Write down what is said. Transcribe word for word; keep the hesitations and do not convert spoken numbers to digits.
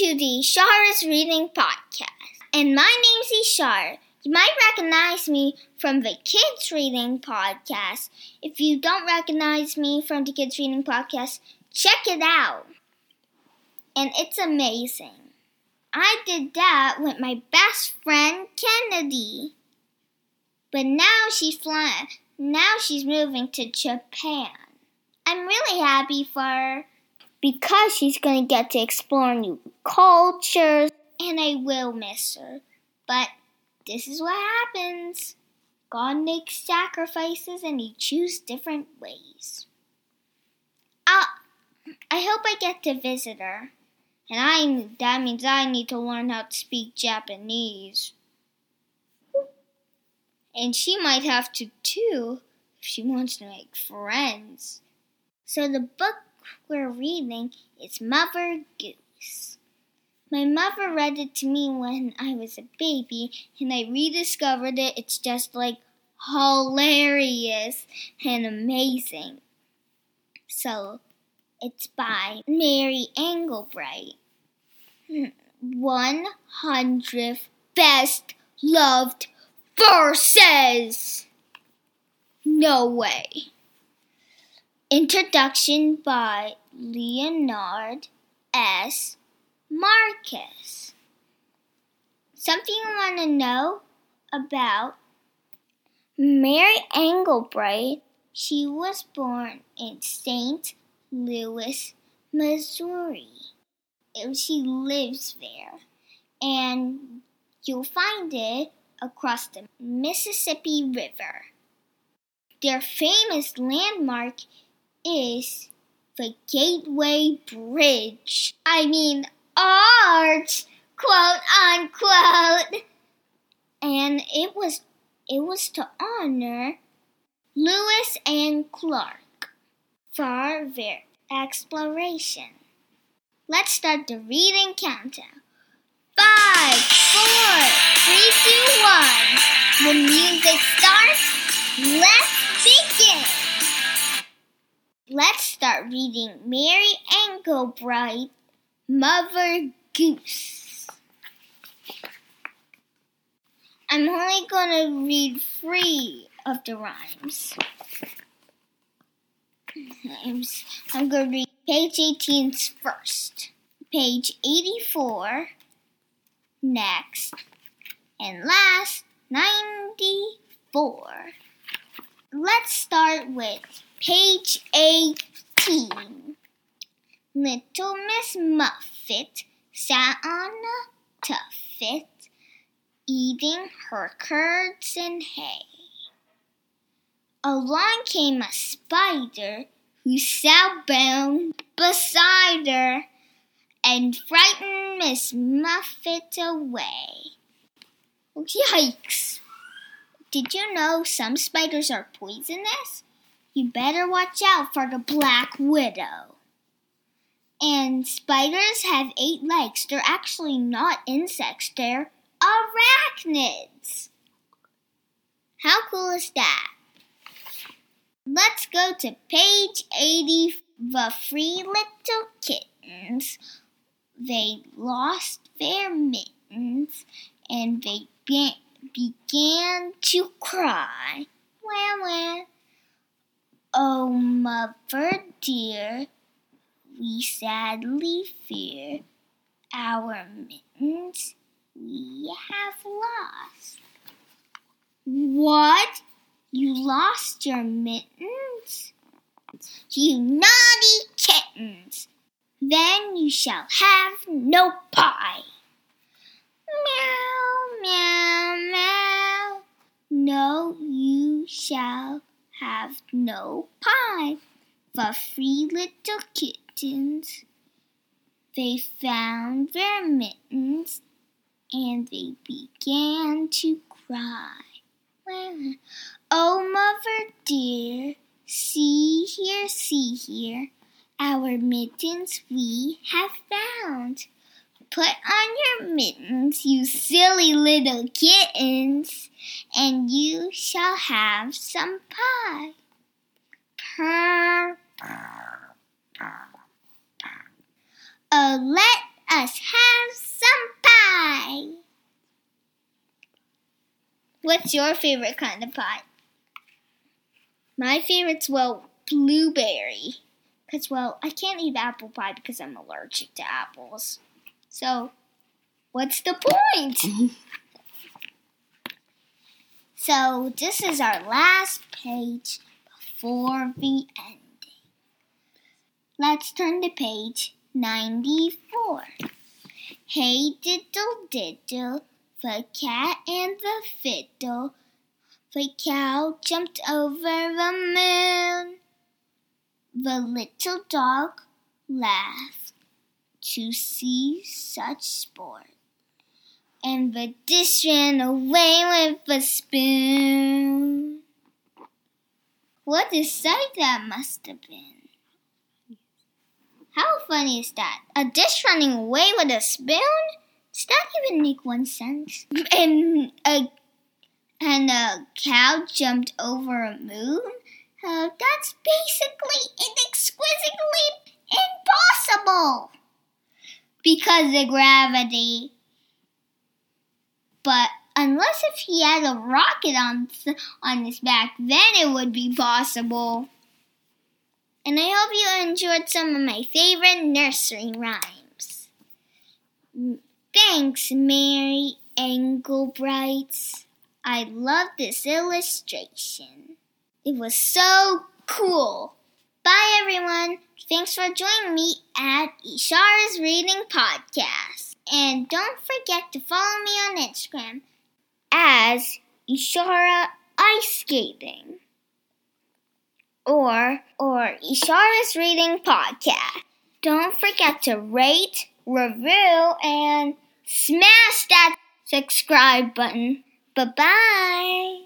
Welcome to the Ishara's Reading Podcast. And my name's Ishara. You might recognize me from the Kids Reading Podcast. If you don't recognize me from the Kids Reading Podcast, check it out. And it's amazing. I did that with my best friend, Kennedy. But now she's flying. Now she's moving to Japan. I'm really happy for her, because she's going to get to explore new cultures, and I will miss her. But this is what happens. God makes sacrifices, and He chooses different ways. I'll, I hope I get to visit her, and I that means I need to learn how to speak Japanese. And she might have to, too, if she wants to make friends. So the book we're reading is Mother Goose. My mother read it to me when I was a baby, and I rediscovered it. It's just like hilarious and amazing. So it's by Mary Engelbreit. One hundredth best loved verses. No way. Introduction by Leonard S. Marcus. Something you want to know about Mary Engelbreit. She was born in Saint Louis, Missouri. She lives there. And you'll find it across the Mississippi River. Their famous landmark is the Gateway Bridge. I mean, arch, quote unquote. And it was it was to honor Lewis and Clark for their exploration. Let's start the reading countdown. Five, four, three, two, one. When music starts, let's begin. Let's start reading Mary Engelbreit, Mother Goose. I'm only going to read three of the rhymes. I'm going to read page eighteen first, page eighty-four next, and last, ninety-four. Let's start with page eighteen. Little Miss Muffet sat on a tuffet, eating her curds and hay. Along came a spider who sat bound beside her and frightened Miss Muffet away. Yikes! Did you know some spiders are poisonous? You better watch out for the black widow. And spiders have eight legs. They're actually not insects. They're arachnids. How cool is that? Let's go to page eighty, the three little kittens. They lost their mittens and they be- began to cry. Wah, wah. Oh, mother dear, we sadly fear our mittens we have lost. What? You lost your mittens? You naughty kittens! Then you shall have no pie. Meow, meow, meow. No, you shall have no pie. The three little kittens, they found their mittens and they began to cry. Well, oh, mother dear, see here, see here, our mittens we have found. Put on your mittens, you silly little kittens, and you shall have some pie. Purr, purr, purr, purr. Oh, let us have some pie. What's your favorite kind of pie? My favorite's, well, blueberry. Because, well, I can't eat apple pie because I'm allergic to apples. So, what's the point? So, this is our last page before the end. Let's turn to page ninety-four. Hey Diddle Diddle, the cat and the fiddle, the cow jumped over the moon. The little dog laughed to see such sport, and the dish ran away with a spoon. What a sight that must have been. How funny is that? A dish running away with a spoon? Does that even make one sense? And a, and a cow jumped over a moon? Uh, that's basically and exquisitely impossible because of gravity. But unless if he had a rocket on, on his back, then it would be possible. And I hope you enjoyed some of my favorite nursery rhymes. Thanks, Mary Engelbreit. I love this illustration. It was so cool. Bye, everyone. Thanks for joining me at Ishara's Reading Podcast. And don't forget to follow me on Instagram as Ishara Ice Skating. or or Ishara's Reading Podcast. Don't forget to rate, review, and smash that subscribe button. Bye-bye!